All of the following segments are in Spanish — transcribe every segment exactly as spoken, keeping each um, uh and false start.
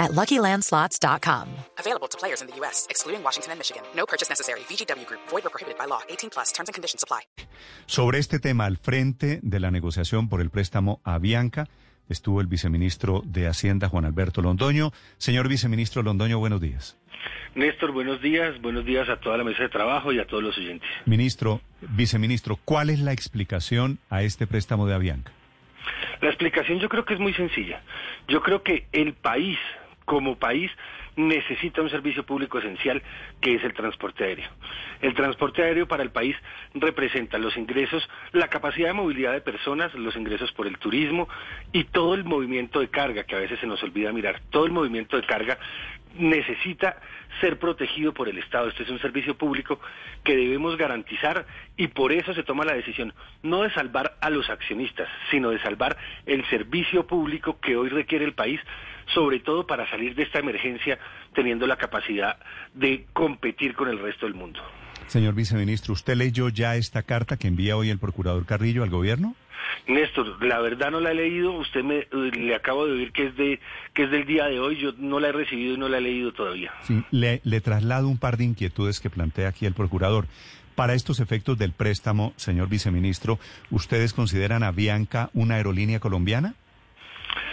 at Lucky Land Slots dot com. Available to players in the U S, excluding Washington and Michigan. No purchase necessary. V G W Group. Void or prohibited by law. eighteen plus. Terms and conditions apply. Sobre este tema, al frente de la negociación por el préstamo Avianca, estuvo el viceministro de Hacienda, Juan Alberto Londoño. Señor viceministro Londoño, buenos días. Néstor, buenos días. Buenos días a toda la mesa de trabajo y a todos los oyentes. Ministro, viceministro, ¿cuál es la explicación a este préstamo de Avianca? La explicación yo creo que es muy sencilla. Yo creo que el país... como país necesita un servicio público esencial que es el transporte aéreo. El transporte aéreo para el país representa los ingresos, la capacidad de movilidad de personas, los ingresos por el turismo y todo el movimiento de carga, que a veces se nos olvida mirar, todo el movimiento de carga necesita ser protegido por el Estado. Este es un servicio público que debemos garantizar y por eso se toma la decisión no de salvar a los accionistas, sino de salvar el servicio público que hoy requiere el país, sobre todo para salir de esta emergencia teniendo la capacidad de competir con el resto del mundo. Señor viceministro, ¿usted leyó ya esta carta que envía hoy el procurador Carrillo al gobierno? Néstor, la verdad no la he leído, usted me le acabo de oír que es de que es del día de hoy, yo no la he recibido y no la he leído todavía. Sí, le, le traslado un par de inquietudes que plantea aquí el procurador. Para estos efectos del préstamo, señor viceministro, ¿ustedes consideran a Avianca una aerolínea colombiana?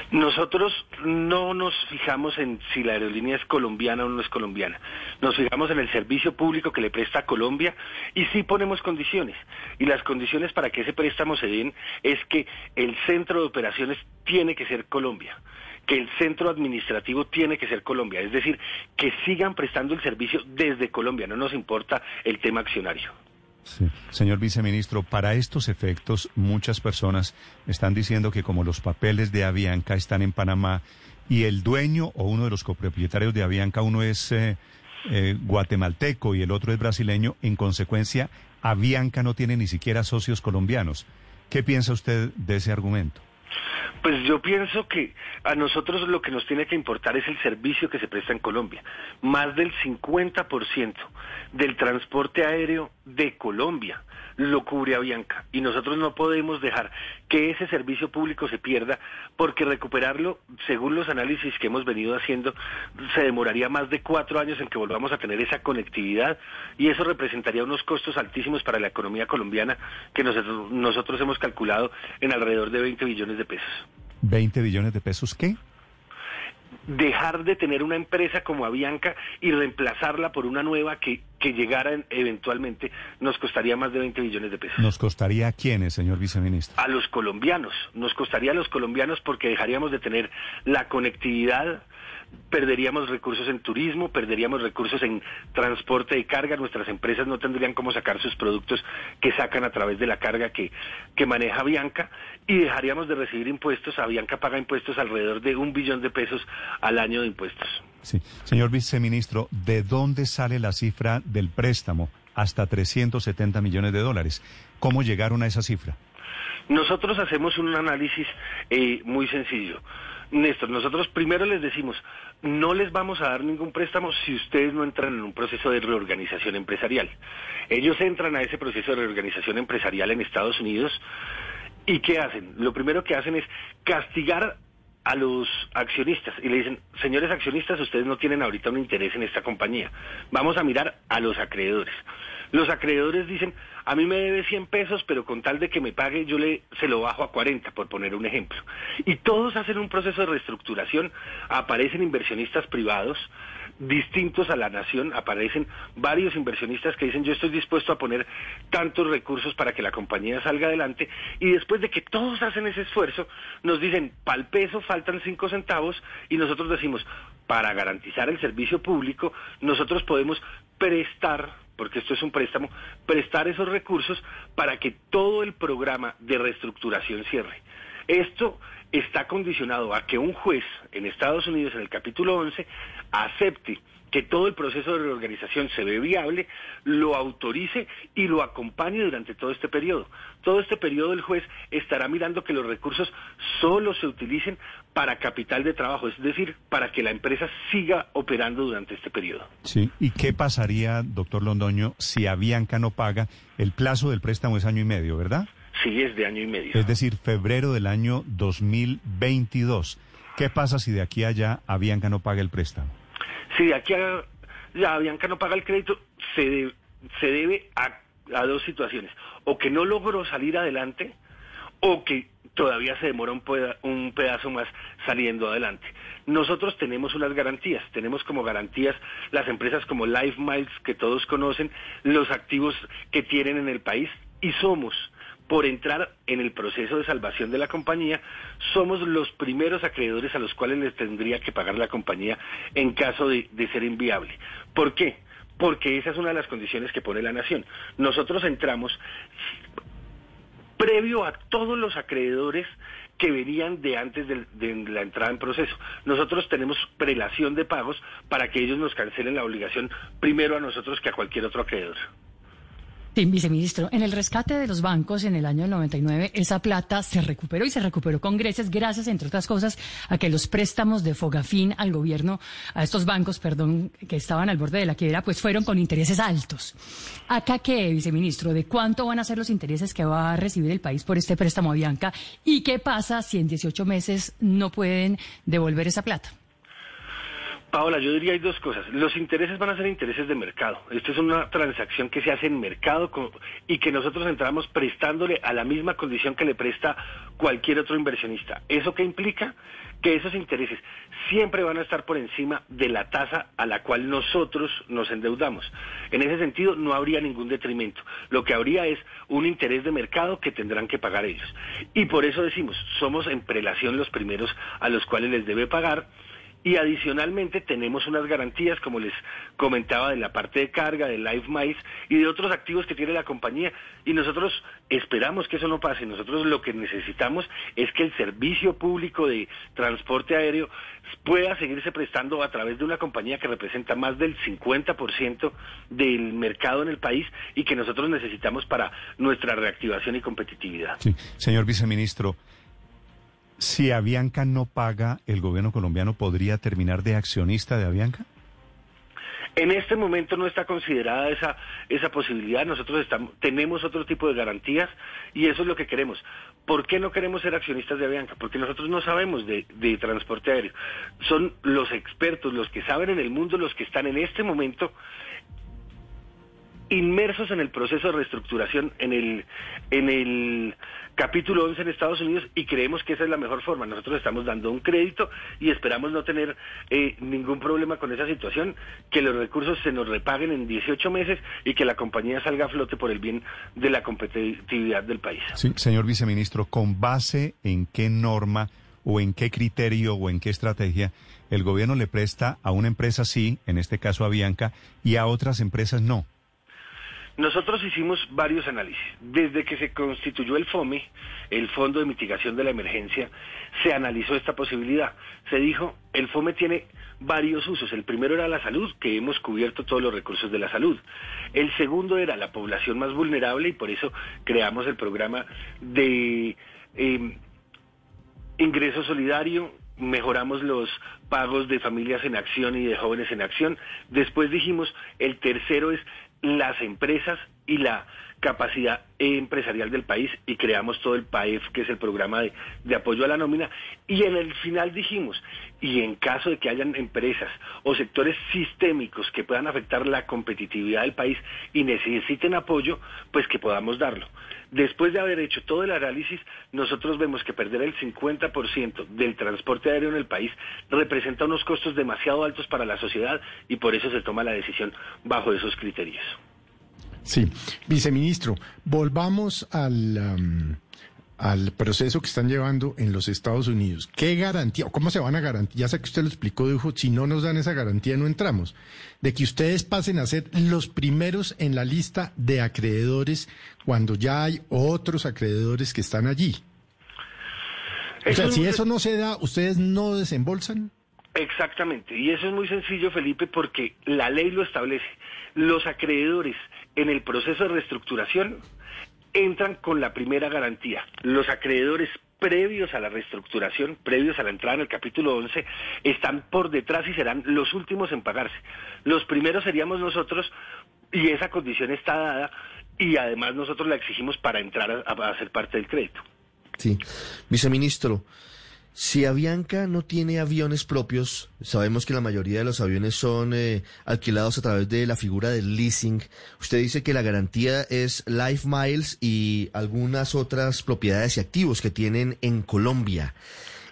Nosotros no nos fijamos en si la aerolínea es colombiana o no es colombiana. Nos fijamos en el servicio público que le presta a Colombia y sí ponemos condiciones. Y las condiciones para que ese préstamo se den es que el centro de operaciones tiene que ser Colombia, que el centro administrativo tiene que ser Colombia. Es decir, que sigan prestando el servicio desde Colombia. No nos importa el tema accionario. Sí. Señor viceministro, para estos efectos muchas personas están diciendo que como los papeles de Avianca están en Panamá y el dueño o uno de los copropietarios de Avianca, uno es eh, eh, guatemalteco y el otro es brasileño, en consecuencia Avianca no tiene ni siquiera socios colombianos. ¿Qué piensa usted de ese argumento? Pues yo pienso que a nosotros lo que nos tiene que importar es el servicio que se presta en Colombia. Más del cincuenta por ciento del transporte aéreo de Colombia lo cubre Avianca y nosotros no podemos dejar que ese servicio público se pierda porque recuperarlo, según los análisis que hemos venido haciendo, se demoraría más de cuatro años en que volvamos a tener esa conectividad y eso representaría unos costos altísimos para la economía colombiana que nosotros, nosotros hemos calculado en alrededor de veinte billones de pesos. ¿veinte billones de pesos qué? Dejar de tener una empresa como Avianca y reemplazarla por una nueva que, que llegara eventualmente nos costaría más de veinte billones de pesos. ¿Nos costaría a quiénes, señor viceministro? A los colombianos. Nos costaría a los colombianos porque dejaríamos de tener la conectividad, perderíamos recursos en turismo, perderíamos recursos en transporte de carga, nuestras empresas no tendrían cómo sacar sus productos que sacan a través de la carga que, que maneja Avianca y dejaríamos de recibir impuestos. Avianca paga impuestos alrededor de un billón de pesos al año de impuestos. Sí, señor viceministro, ¿de dónde sale la cifra del préstamo hasta trescientos setenta millones de dólares? ¿Cómo llegaron a esa cifra? Nosotros hacemos un análisis eh, muy sencillo. Néstor, nosotros primero les decimos, no les vamos a dar ningún préstamo si ustedes no entran en un proceso de reorganización empresarial. Ellos entran a ese proceso de reorganización empresarial en Estados Unidos y ¿qué hacen? Lo primero que hacen es castigar a los accionistas y le dicen, señores accionistas, ustedes no tienen ahorita un interés en esta compañía, vamos a mirar a los acreedores. Los acreedores dicen, a mí me debe cien pesos, pero con tal de que me pague yo le se lo bajo a cuarenta, por poner un ejemplo. Y todos hacen un proceso de reestructuración, aparecen inversionistas privados, distintos a la nación, aparecen varios inversionistas que dicen, yo estoy dispuesto a poner tantos recursos para que la compañía salga adelante, y después de que todos hacen ese esfuerzo, nos dicen, pal peso faltan cinco centavos, y nosotros decimos, para garantizar el servicio público, nosotros podemos prestar, porque esto es un préstamo, prestar esos recursos para que todo el programa de reestructuración cierre. Esto está condicionado a que un juez en Estados Unidos, en el capítulo once, acepte que todo el proceso de reorganización se ve viable, lo autorice y lo acompañe durante todo este periodo. Todo este periodo el juez estará mirando que los recursos solo se utilicen para capital de trabajo, es decir, para que la empresa siga operando durante este periodo. Sí. ¿Y qué pasaría, doctor Londoño, si Avianca no paga? El plazo del préstamo es año y medio, ¿verdad? Sí, es de año y medio. Es decir, febrero del año dos mil veintidós. ¿Qué pasa si de aquí a allá Avianca no paga el préstamo? Si de aquí a ya Avianca no paga el crédito, se, de, se debe a, a dos situaciones. O que no logró salir adelante, o que todavía se demora un, peda, un pedazo más saliendo adelante. Nosotros tenemos unas garantías. Tenemos como garantías las empresas como Life Miles, que todos conocen, los activos que tienen en el país, y somos, por entrar en el proceso de salvación de la compañía, somos los primeros acreedores a los cuales les tendría que pagar la compañía en caso de, de ser inviable. ¿Por qué? Porque esa es una de las condiciones que pone la nación. Nosotros entramos previo a todos los acreedores que venían de antes de, de la entrada en proceso. Nosotros tenemos prelación de pagos para que ellos nos cancelen la obligación primero a nosotros que a cualquier otro acreedor. Sí, viceministro, en el rescate de los bancos en el año noventa y nueve, esa plata se recuperó y se recuperó con creces gracias, entre otras cosas, a que los préstamos de Fogafín al gobierno, a estos bancos, perdón, que estaban al borde de la quiebra, pues fueron con intereses altos. ¿Acá qué, viceministro? ¿De cuánto van a ser los intereses que va a recibir el país por este préstamo Avianca? ¿Y qué pasa si en dieciocho meses no pueden devolver esa plata? Paola, yo diría hay dos cosas. Los intereses van a ser intereses de mercado. Esto es una transacción que se hace en mercado con, y que nosotros entramos prestándole a la misma condición que le presta cualquier otro inversionista. ¿Eso qué implica? Que esos intereses siempre van a estar por encima de la tasa a la cual nosotros nos endeudamos. En ese sentido, no habría ningún detrimento. Lo que habría es un interés de mercado que tendrán que pagar ellos. Y por eso decimos, somos en prelación los primeros a los cuales les debe pagar. Y adicionalmente tenemos unas garantías, como les comentaba, de la parte de carga, de Life Miles y de otros activos que tiene la compañía. Y nosotros esperamos que eso no pase. Nosotros lo que necesitamos es que el servicio público de transporte aéreo pueda seguirse prestando a través de una compañía que representa más del cincuenta por ciento del mercado en el país y que nosotros necesitamos para nuestra reactivación y competitividad. Sí, señor viceministro. Si Avianca no paga, ¿el gobierno colombiano podría terminar de accionista de Avianca? En este momento no está considerada esa esa posibilidad. Nosotros estamos, tenemos otro tipo de garantías y eso es lo que queremos. ¿Por qué no queremos ser accionistas de Avianca? Porque nosotros no sabemos de, de transporte aéreo. Son los expertos, los que saben en el mundo, los que están en este momento inmersos en el proceso de reestructuración en el en el capítulo once en Estados Unidos, y creemos que esa es la mejor forma. Nosotros estamos dando un crédito y esperamos no tener eh, ningún problema con esa situación, que los recursos se nos repaguen en dieciocho meses y que la compañía salga a flote por el bien de la competitividad del país. Sí, señor viceministro, ¿con base en qué norma o en qué criterio o en qué estrategia el gobierno le presta a una empresa sí, en este caso a Avianca, y a otras empresas no? Nosotros hicimos varios análisis. Desde que se constituyó el FOME, el Fondo de Mitigación de la Emergencia, se analizó esta posibilidad. Se dijo, el FOME tiene varios usos. El primero era la salud, que hemos cubierto todos los recursos de la salud. El segundo era la población más vulnerable, y por eso creamos el programa de eh, ingreso solidario. Mejoramos los pagos de familias en acción y de jóvenes en acción. Después dijimos, el tercero es las empresas y la capacidad empresarial del país, y creamos todo el P A E F, que es el programa de, de apoyo a la nómina, y en el final dijimos, y en caso de que hayan empresas o sectores sistémicos que puedan afectar la competitividad del país y necesiten apoyo, pues que podamos darlo. Después de haber hecho todo el análisis, nosotros vemos que perder el cincuenta por ciento del transporte aéreo en el país representa unos costos demasiado altos para la sociedad, y por eso se toma la decisión bajo esos criterios. Sí, viceministro, volvamos al, um, al proceso que están llevando en los Estados Unidos. ¿Qué garantía, o cómo se van a garantizar? Ya sé que usted lo explicó, dijo, si no nos dan esa garantía no entramos, de que ustedes pasen a ser los primeros en la lista de acreedores cuando ya hay otros acreedores que están allí. O sea, si eso no se da, ¿ustedes no desembolsan? Exactamente, y eso es muy sencillo, Felipe, porque la ley lo establece. Los acreedores en el proceso de reestructuración entran con la primera garantía. Los acreedores previos a la reestructuración, previos a la entrada en el capítulo once, están por detrás y serán los últimos en pagarse. Los primeros seríamos nosotros, y esa condición está dada, y además nosotros la exigimos para entrar a, a ser parte del crédito. Sí, viceministro, si Avianca no tiene aviones propios, sabemos que la mayoría de los aviones son eh, alquilados a través de la figura del leasing. Usted dice que la garantía es Life Miles y algunas otras propiedades y activos que tienen en Colombia.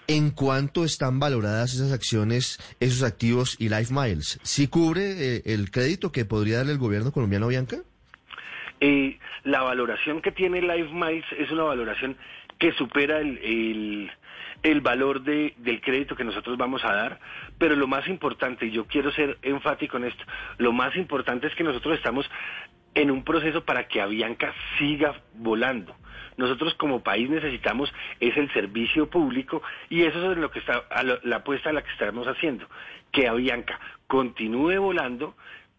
¿En cuánto están valoradas esas acciones, esos activos y Life Miles? ¿Sí cubre eh, el crédito que podría darle el gobierno colombiano a Avianca? Eh, la valoración que tiene Life Miles es una valoración que supera el, el, el valor de, del crédito que nosotros vamos a dar, pero lo más importante, y yo quiero ser enfático en esto, lo más importante es que nosotros estamos en un proceso para que Avianca siga volando. Nosotros como país necesitamos es el servicio público, y eso es lo que está a lo, la apuesta a la que estamos haciendo, que Avianca continúe volando,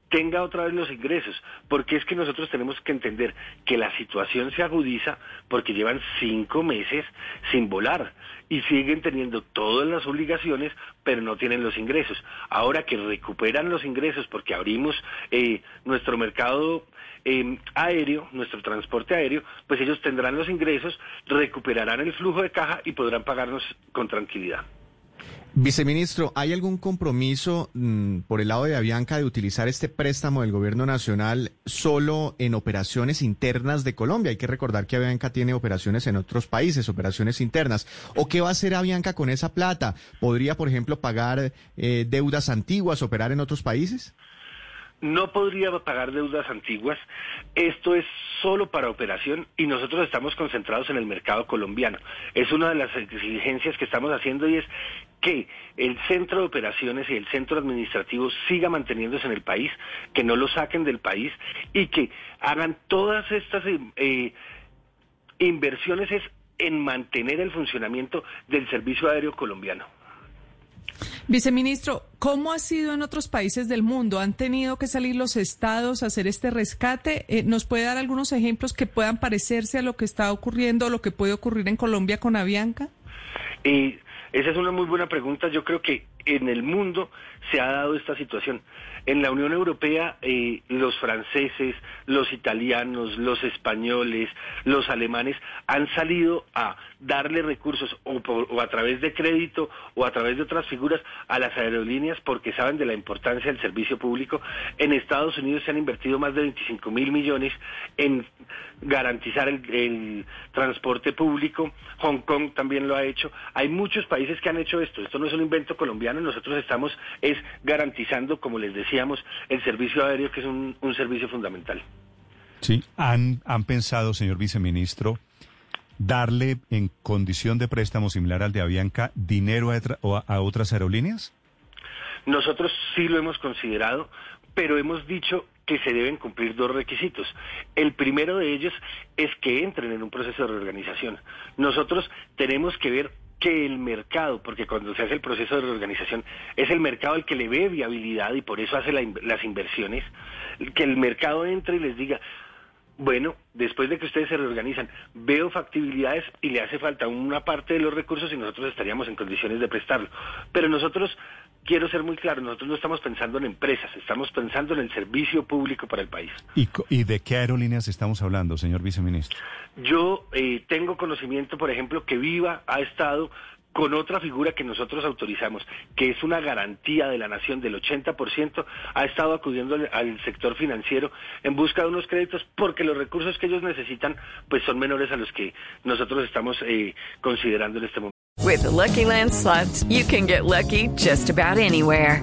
tenga otra vez los ingresos, porque es que nosotros tenemos que entender que la situación se agudiza porque llevan cinco meses sin volar y siguen teniendo todas las obligaciones, pero no tienen los ingresos. Ahora que recuperan los ingresos porque abrimos eh, nuestro mercado eh, aéreo, nuestro transporte aéreo, pues ellos tendrán los ingresos, recuperarán el flujo de caja y podrán pagarnos con tranquilidad. Viceministro, ¿hay algún compromiso mmm, por el lado de Avianca de utilizar este préstamo del gobierno nacional solo en operaciones internas de Colombia? Hay que recordar que Avianca tiene operaciones en otros países, operaciones internas. ¿O qué va a hacer Avianca con esa plata? ¿Podría, por ejemplo, pagar eh, deudas antiguas, operar en otros países? No podría pagar deudas antiguas, esto es solo para operación y nosotros estamos concentrados en el mercado colombiano. Es una de las exigencias que estamos haciendo y es que el centro de operaciones y el centro administrativo siga manteniéndose en el país, que no lo saquen del país y que hagan todas estas eh, inversiones en mantener el funcionamiento del servicio aéreo colombiano. Viceministro, ¿cómo ha sido en otros países del mundo? ¿Han tenido que salir los estados a hacer este rescate? Eh, ¿Nos puede dar algunos ejemplos que puedan parecerse a lo que está ocurriendo o lo que puede ocurrir en Colombia con Avianca? Eh, esa es una muy buena pregunta. Yo creo que en el mundo se ha dado esta situación. En la Unión Europea, eh, los franceses, los italianos, los españoles, los alemanes han salido a darle recursos o, por, o a través de crédito o a través de otras figuras a las aerolíneas porque saben de la importancia del servicio público. En Estados Unidos se han invertido más de veinticinco mil millones en garantizar el, el transporte público. Hong Kong también lo ha hecho. Hay muchos países que han hecho esto. Esto no es un invento colombiano. Nosotros estamos es garantizando, como les decía, el servicio aéreo, que es un, un servicio fundamental. Sí, ¿han, han pensado, señor viceministro, darle en condición de préstamo similar al de Avianca dinero a, a otras aerolíneas? Nosotros sí lo hemos considerado, pero hemos dicho que se deben cumplir dos requisitos. El primero de ellos es que entren en un proceso de reorganización. Nosotros tenemos que ver que el mercado, porque cuando se hace el proceso de reorganización, es el mercado el que le ve viabilidad y por eso hace la, las inversiones, que el mercado entre y les diga, bueno, después de que ustedes se reorganizan, veo factibilidades y le hace falta una parte de los recursos y nosotros estaríamos en condiciones de prestarlo. Pero nosotros, quiero ser muy claro, nosotros no estamos pensando en empresas, estamos pensando en el servicio público para el país. ¿Y, y de qué aerolíneas estamos hablando, señor viceministro? Yo eh, tengo conocimiento, por ejemplo, que Viva ha estado con otra figura que nosotros autorizamos, que es una garantía de la nación del ochenta por ciento, ha estado acudiendo al, al sector financiero en busca de unos créditos porque los recursos que ellos necesitan pues son menores a los que nosotros estamos eh, considerando en este momento. With the Lucky Land Slots, you can get lucky just about anywhere.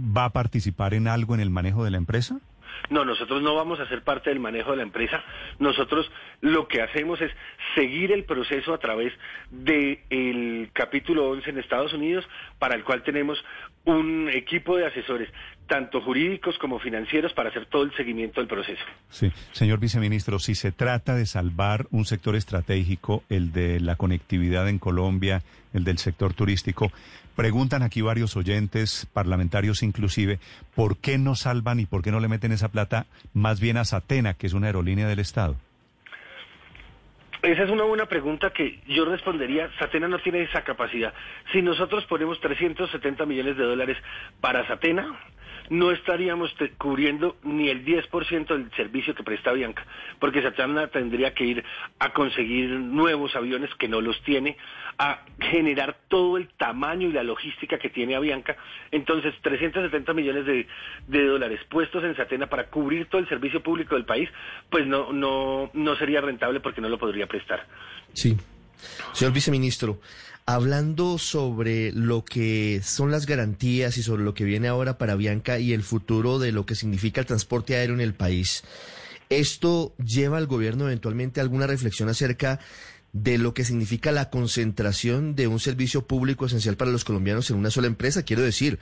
va a participar en algo en el manejo de la empresa? No, nosotros no vamos a ser parte del manejo de la empresa. Nosotros lo que hacemos es seguir el proceso a través del capítulo once en Estados Unidos, para el cual tenemos un equipo de asesores, tanto jurídicos como financieros, para hacer todo el seguimiento del proceso. Sí, señor viceministro, si se trata de salvar un sector estratégico, el de la conectividad en Colombia, el del sector turístico, preguntan aquí varios oyentes, parlamentarios inclusive, ¿por qué no salvan y por qué no le meten esa plata más bien a Satena, que es una aerolínea del Estado? Esa es una buena pregunta que yo respondería. Satena no tiene esa capacidad. Si nosotros ponemos trescientos setenta millones de dólares para Satena, no estaríamos cubriendo ni el diez por ciento del servicio que presta Avianca, porque Satena tendría que ir a conseguir nuevos aviones que no los tiene, a generar todo el tamaño y la logística que tiene Avianca. Entonces, trescientos setenta millones de dólares puestos en Satena para cubrir todo el servicio público del país, pues no, no, no sería rentable porque no lo podría prestar. Sí. Señor viceministro, hablando sobre lo que son las garantías y sobre lo que viene ahora para Avianca y el futuro de lo que significa el transporte aéreo en el país, ¿esto lleva al gobierno eventualmente a alguna reflexión acerca de lo que significa la concentración de un servicio público esencial para los colombianos en una sola empresa? Quiero decir,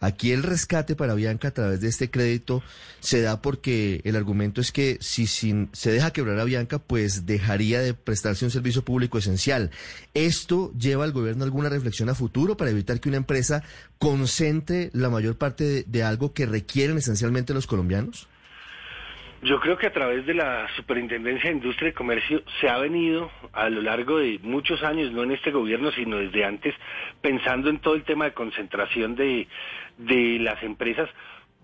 aquí el rescate para Avianca a través de este crédito se da porque el argumento es que si, si se deja quebrar Avianca, pues dejaría de prestarse un servicio público esencial. ¿Esto lleva al gobierno a alguna reflexión a futuro para evitar que una empresa concentre la mayor parte de, de algo que requieren esencialmente los colombianos? Yo creo que a través de la Superintendencia de Industria y Comercio se ha venido a lo largo de muchos años, no en este gobierno, sino desde antes, pensando en todo el tema de concentración de, de las empresas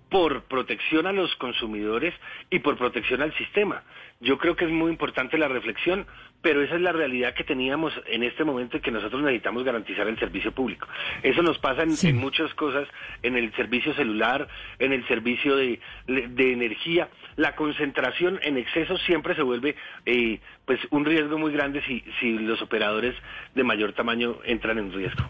por protección a los consumidores y por protección al sistema. Yo creo que es muy importante la reflexión, pero esa es la realidad que teníamos en este momento y que nosotros necesitamos garantizar el servicio público. Eso nos pasa en, sí. en muchas cosas, en el servicio celular, en el servicio de, de energía. La concentración en exceso siempre se vuelve eh, pues un riesgo muy grande si, si los operadores de mayor tamaño entran en riesgo.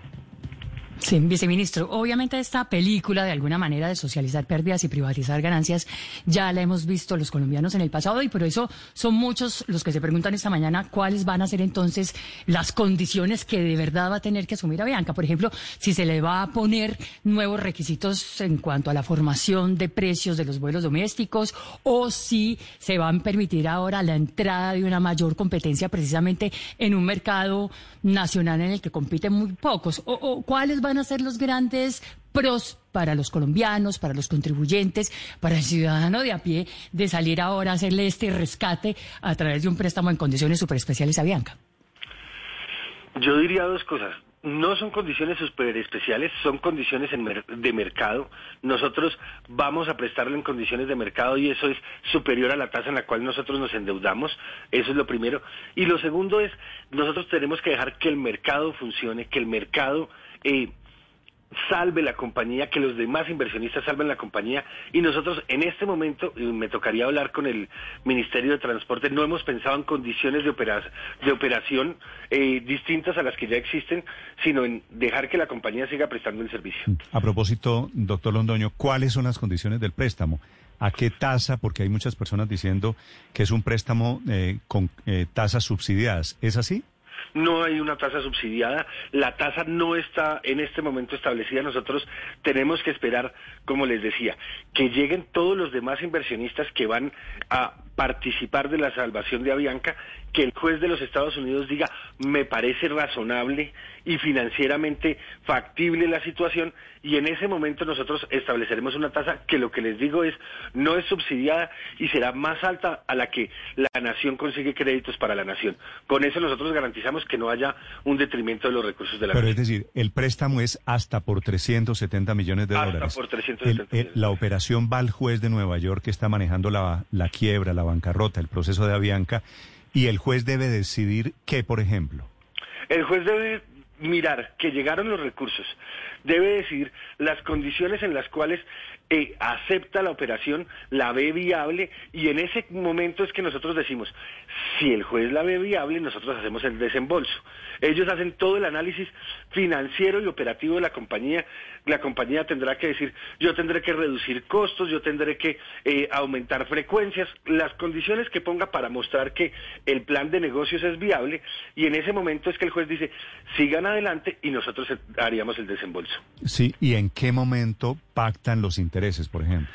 Sí, viceministro, obviamente esta película de alguna manera de socializar pérdidas y privatizar ganancias ya la hemos visto los colombianos en el pasado, y por eso son muchos los que se preguntan esta mañana cuáles van a ser entonces las condiciones que de verdad va a tener que asumir Avianca. Por ejemplo, si se le va a poner nuevos requisitos en cuanto a la formación de precios de los vuelos domésticos, o si se van a permitir ahora la entrada de una mayor competencia precisamente en un mercado nacional en el que compiten muy pocos, o, o cuáles van a ser los grandes pros para los colombianos, para los contribuyentes, para el ciudadano de a pie, de salir ahora a hacerle este rescate a través de un préstamo en condiciones superespeciales a Avianca. Yo diría dos cosas. No son condiciones super especiales, son condiciones en mer- de mercado. Nosotros vamos a prestarlo en condiciones de mercado y eso es superior a la tasa en la cual nosotros nos endeudamos. Eso es lo primero. Y lo segundo es, nosotros tenemos que dejar que el mercado funcione, que el mercado eh, salve la compañía, que los demás inversionistas salven la compañía. Y nosotros en este momento, y me tocaría hablar con el Ministerio de Transporte, no hemos pensado en condiciones de operación, de operación eh, distintas a las que ya existen, sino en dejar que la compañía siga prestando el servicio. A propósito, doctor Londoño, ¿cuáles son las condiciones del préstamo? ¿A qué tasa? Porque hay muchas personas diciendo que es un préstamo eh, con eh, tasas subsidiadas. ¿Es así? No hay una tasa subsidiada, la tasa no está en este momento establecida. Nosotros tenemos que esperar, como les decía, que lleguen todos los demás inversionistas que van a participar de la salvación de Avianca, que el juez de los Estados Unidos diga, me parece razonable y financieramente factible la situación, y en ese momento nosotros estableceremos una tasa que, lo que les digo es, no es subsidiada y será más alta a la que la nación consigue créditos para la nación. Con eso nosotros garantizamos que no haya un detrimento de los recursos de la nación. Pero es decir, el préstamo es hasta por trescientos setenta millones de dólares. Hasta por trescientos setenta millones. La operación va al juez de Nueva York que está manejando la, la quiebra, la bancarrota, el proceso de Avianca, y el juez debe decidir qué, por ejemplo. El juez debe mirar que llegaron los recursos, debe decidir las condiciones en las cuales eh, acepta la operación, la ve viable, y en ese momento es que nosotros decimos, si el juez la ve viable, nosotros hacemos el desembolso. Ellos hacen todo el análisis financiero y operativo de la compañía. La compañía tendrá que decir, yo tendré que reducir costos, yo tendré que eh, aumentar frecuencias, las condiciones que ponga para mostrar que el plan de negocios es viable, y en ese momento es que el juez dice, sigan adelante y nosotros haríamos el desembolso. Sí, ¿y en qué momento pactan los intereses, por ejemplo?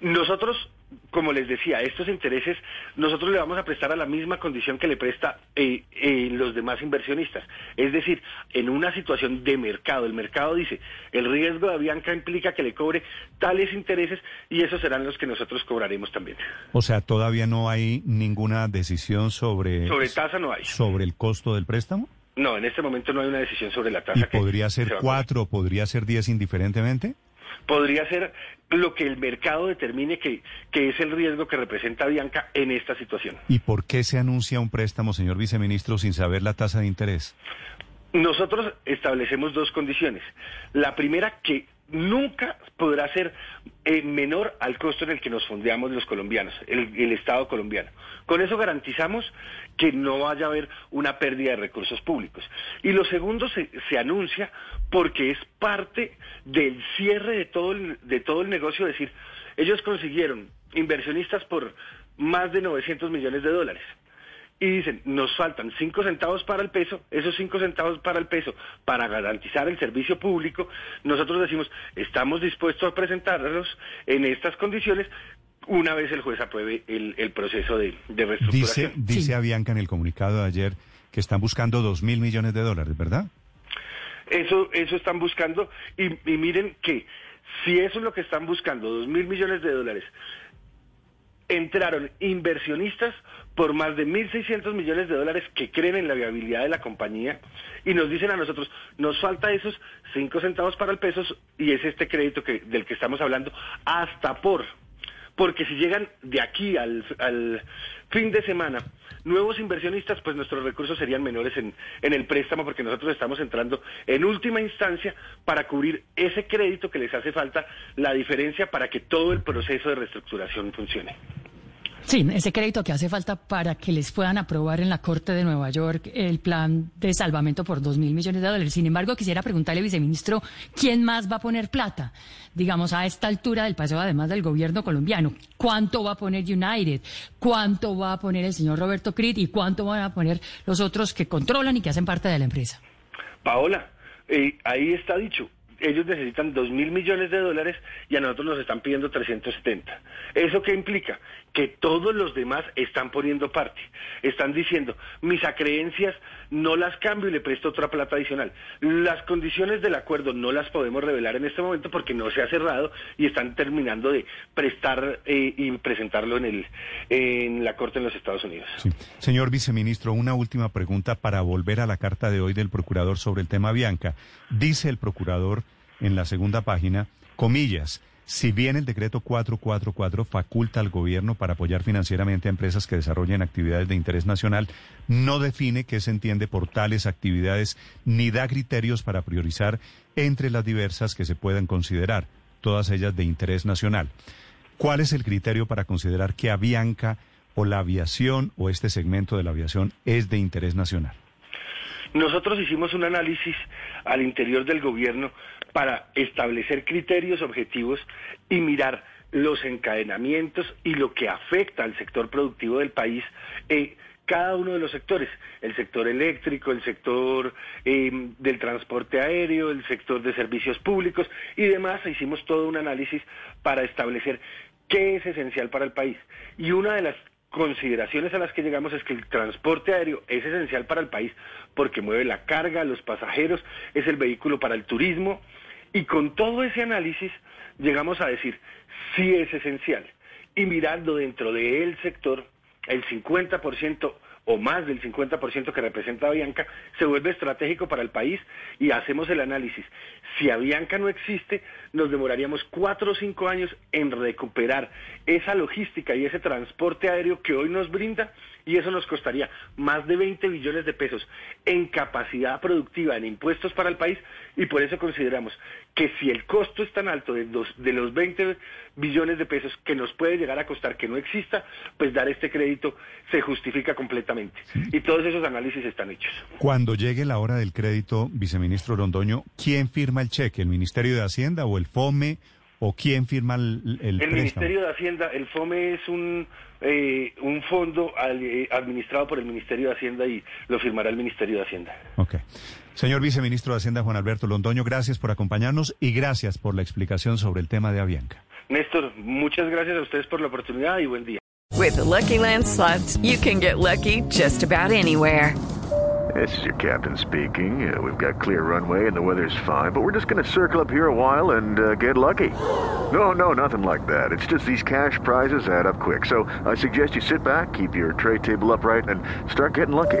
Nosotros, como les decía, estos intereses nosotros le vamos a prestar a la misma condición que le presta eh, eh, los demás inversionistas. Es decir, en una situación de mercado, el mercado dice, el riesgo de Avianca implica que le cobre tales intereses y esos serán los que nosotros cobraremos también. O sea, ¿todavía no hay ninguna decisión sobre... Sobre tasa no hay. ¿Sobre el costo del préstamo? No, en este momento no hay una decisión sobre la tasa. ¿Y que podría ser cuatro o podría ser diez indiferentemente? Podría ser lo que el mercado determine que, que es el riesgo que representa Avianca en esta situación. ¿Y por qué se anuncia un préstamo, señor viceministro, sin saber la tasa de interés? Nosotros establecemos dos condiciones. La primera, que nunca podrá ser eh, menor al costo en el que nos fondeamos los colombianos, el, el Estado colombiano. Con eso garantizamos que no vaya a haber una pérdida de recursos públicos. Y lo segundo se, se anuncia porque es parte del cierre de todo el, de todo el negocio, es decir, ellos consiguieron inversionistas por más de novecientos millones de dólares. Y dicen, nos faltan cinco centavos para el peso, esos cinco centavos para el peso, para garantizar el servicio público, nosotros decimos, estamos dispuestos a presentarlos en estas condiciones, una vez el juez apruebe el, el proceso de, de reestructuración. Dice, dice sí. Avianca en el comunicado de ayer que están buscando dos mil millones de dólares, ¿verdad? Eso, eso están buscando, y, y miren que si eso es lo que están buscando, dos mil millones de dólares, entraron inversionistas por más de mil seiscientos millones de dólares que creen en la viabilidad de la compañía y nos dicen a nosotros, nos falta esos cinco centavos para el peso y es este crédito que, del que estamos hablando hasta por, porque si llegan de aquí al, al fin de semana nuevos inversionistas, pues nuestros recursos serían menores en, en el préstamo porque nosotros estamos entrando en última instancia para cubrir ese crédito que les hace falta, la diferencia para que todo el proceso de reestructuración funcione. Sí, ese crédito que hace falta para que les puedan aprobar en la Corte de Nueva York el plan de salvamento por dos mil millones de dólares. Sin embargo, quisiera preguntarle, viceministro, ¿quién más va a poner plata? Digamos, a esta altura del paseo, además del gobierno colombiano, ¿cuánto va a poner United? ¿Cuánto va a poner el señor Roberto Crit? ¿Y cuánto van a poner los otros que controlan y que hacen parte de la empresa? Paola, eh, ahí está dicho. Ellos necesitan dos mil millones de dólares y a nosotros nos están pidiendo trescientos setenta. ¿Eso qué implica? Que todos los demás están poniendo parte. Están diciendo, mis acreencias no las cambio y le presto otra plata adicional. Las condiciones del acuerdo no las podemos revelar en este momento porque no se ha cerrado y están terminando de prestar eh, y presentarlo en, el, en la Corte en los Estados Unidos. Sí. Señor viceministro, una última pregunta para volver a la carta de hoy del procurador sobre el tema Avianca. Dice el procurador en la segunda página, comillas, si bien el decreto cuatrocientos cuarenta y cuatro faculta al gobierno para apoyar financieramente a empresas que desarrollen actividades de interés nacional, no define qué se entiende por tales actividades ni da criterios para priorizar entre las diversas que se puedan considerar, todas ellas de interés nacional. ¿Cuál es el criterio para considerar que Avianca o la aviación o este segmento de la aviación es de interés nacional? Nosotros hicimos un análisis al interior del gobierno para establecer criterios objetivos y mirar los encadenamientos y lo que afecta al sector productivo del país eh, cada uno de los sectores, el sector eléctrico, el sector eh, del transporte aéreo, el sector de servicios públicos y demás. Hicimos todo un análisis para establecer qué es esencial para el país y una de las consideraciones a las que llegamos es que el transporte aéreo es esencial para el país porque mueve la carga, los pasajeros, es el vehículo para el turismo y con todo ese análisis llegamos a decir sí es esencial y mirando dentro del sector el cincuenta por ciento o más del cincuenta por ciento que representa Avianca se vuelve estratégico para el país y hacemos el análisis. Si Avianca no existe, nos demoraríamos cuatro o cinco años en recuperar esa logística y ese transporte aéreo que hoy nos brinda y eso nos costaría más de veinte billones de pesos en capacidad productiva, en impuestos para el país, y por eso consideramos que si el costo es tan alto de, dos, de los veinte billones de pesos que nos puede llegar a costar que no exista, pues dar este crédito se justifica completamente. Sí. Y todos esos análisis están hechos. Cuando llegue la hora del crédito, viceministro Londoño, ¿quién firma el cheque? ¿El Ministerio de Hacienda o el FOME? ¿O quién firma el, el, el préstamo? El Ministerio de Hacienda. El FOME es un, eh, un fondo al, eh, administrado por el Ministerio de Hacienda y lo firmará el Ministerio de Hacienda. Ok. Señor viceministro de Hacienda, Juan Alberto Londoño, gracias por acompañarnos y gracias por la explicación sobre el tema de Avianca. Néstor, muchas gracias a ustedes por la oportunidad y buen día. With the Lucky Land Slots, you can get lucky just about anywhere. This is your captain speaking. Uh, we've got clear runway and the weather's fine, but we're just going to circle up here a while and uh, get lucky. No, no, nothing like that. It's just these cash prizes add up quick. So I suggest you sit back, keep your tray table upright, and start getting lucky.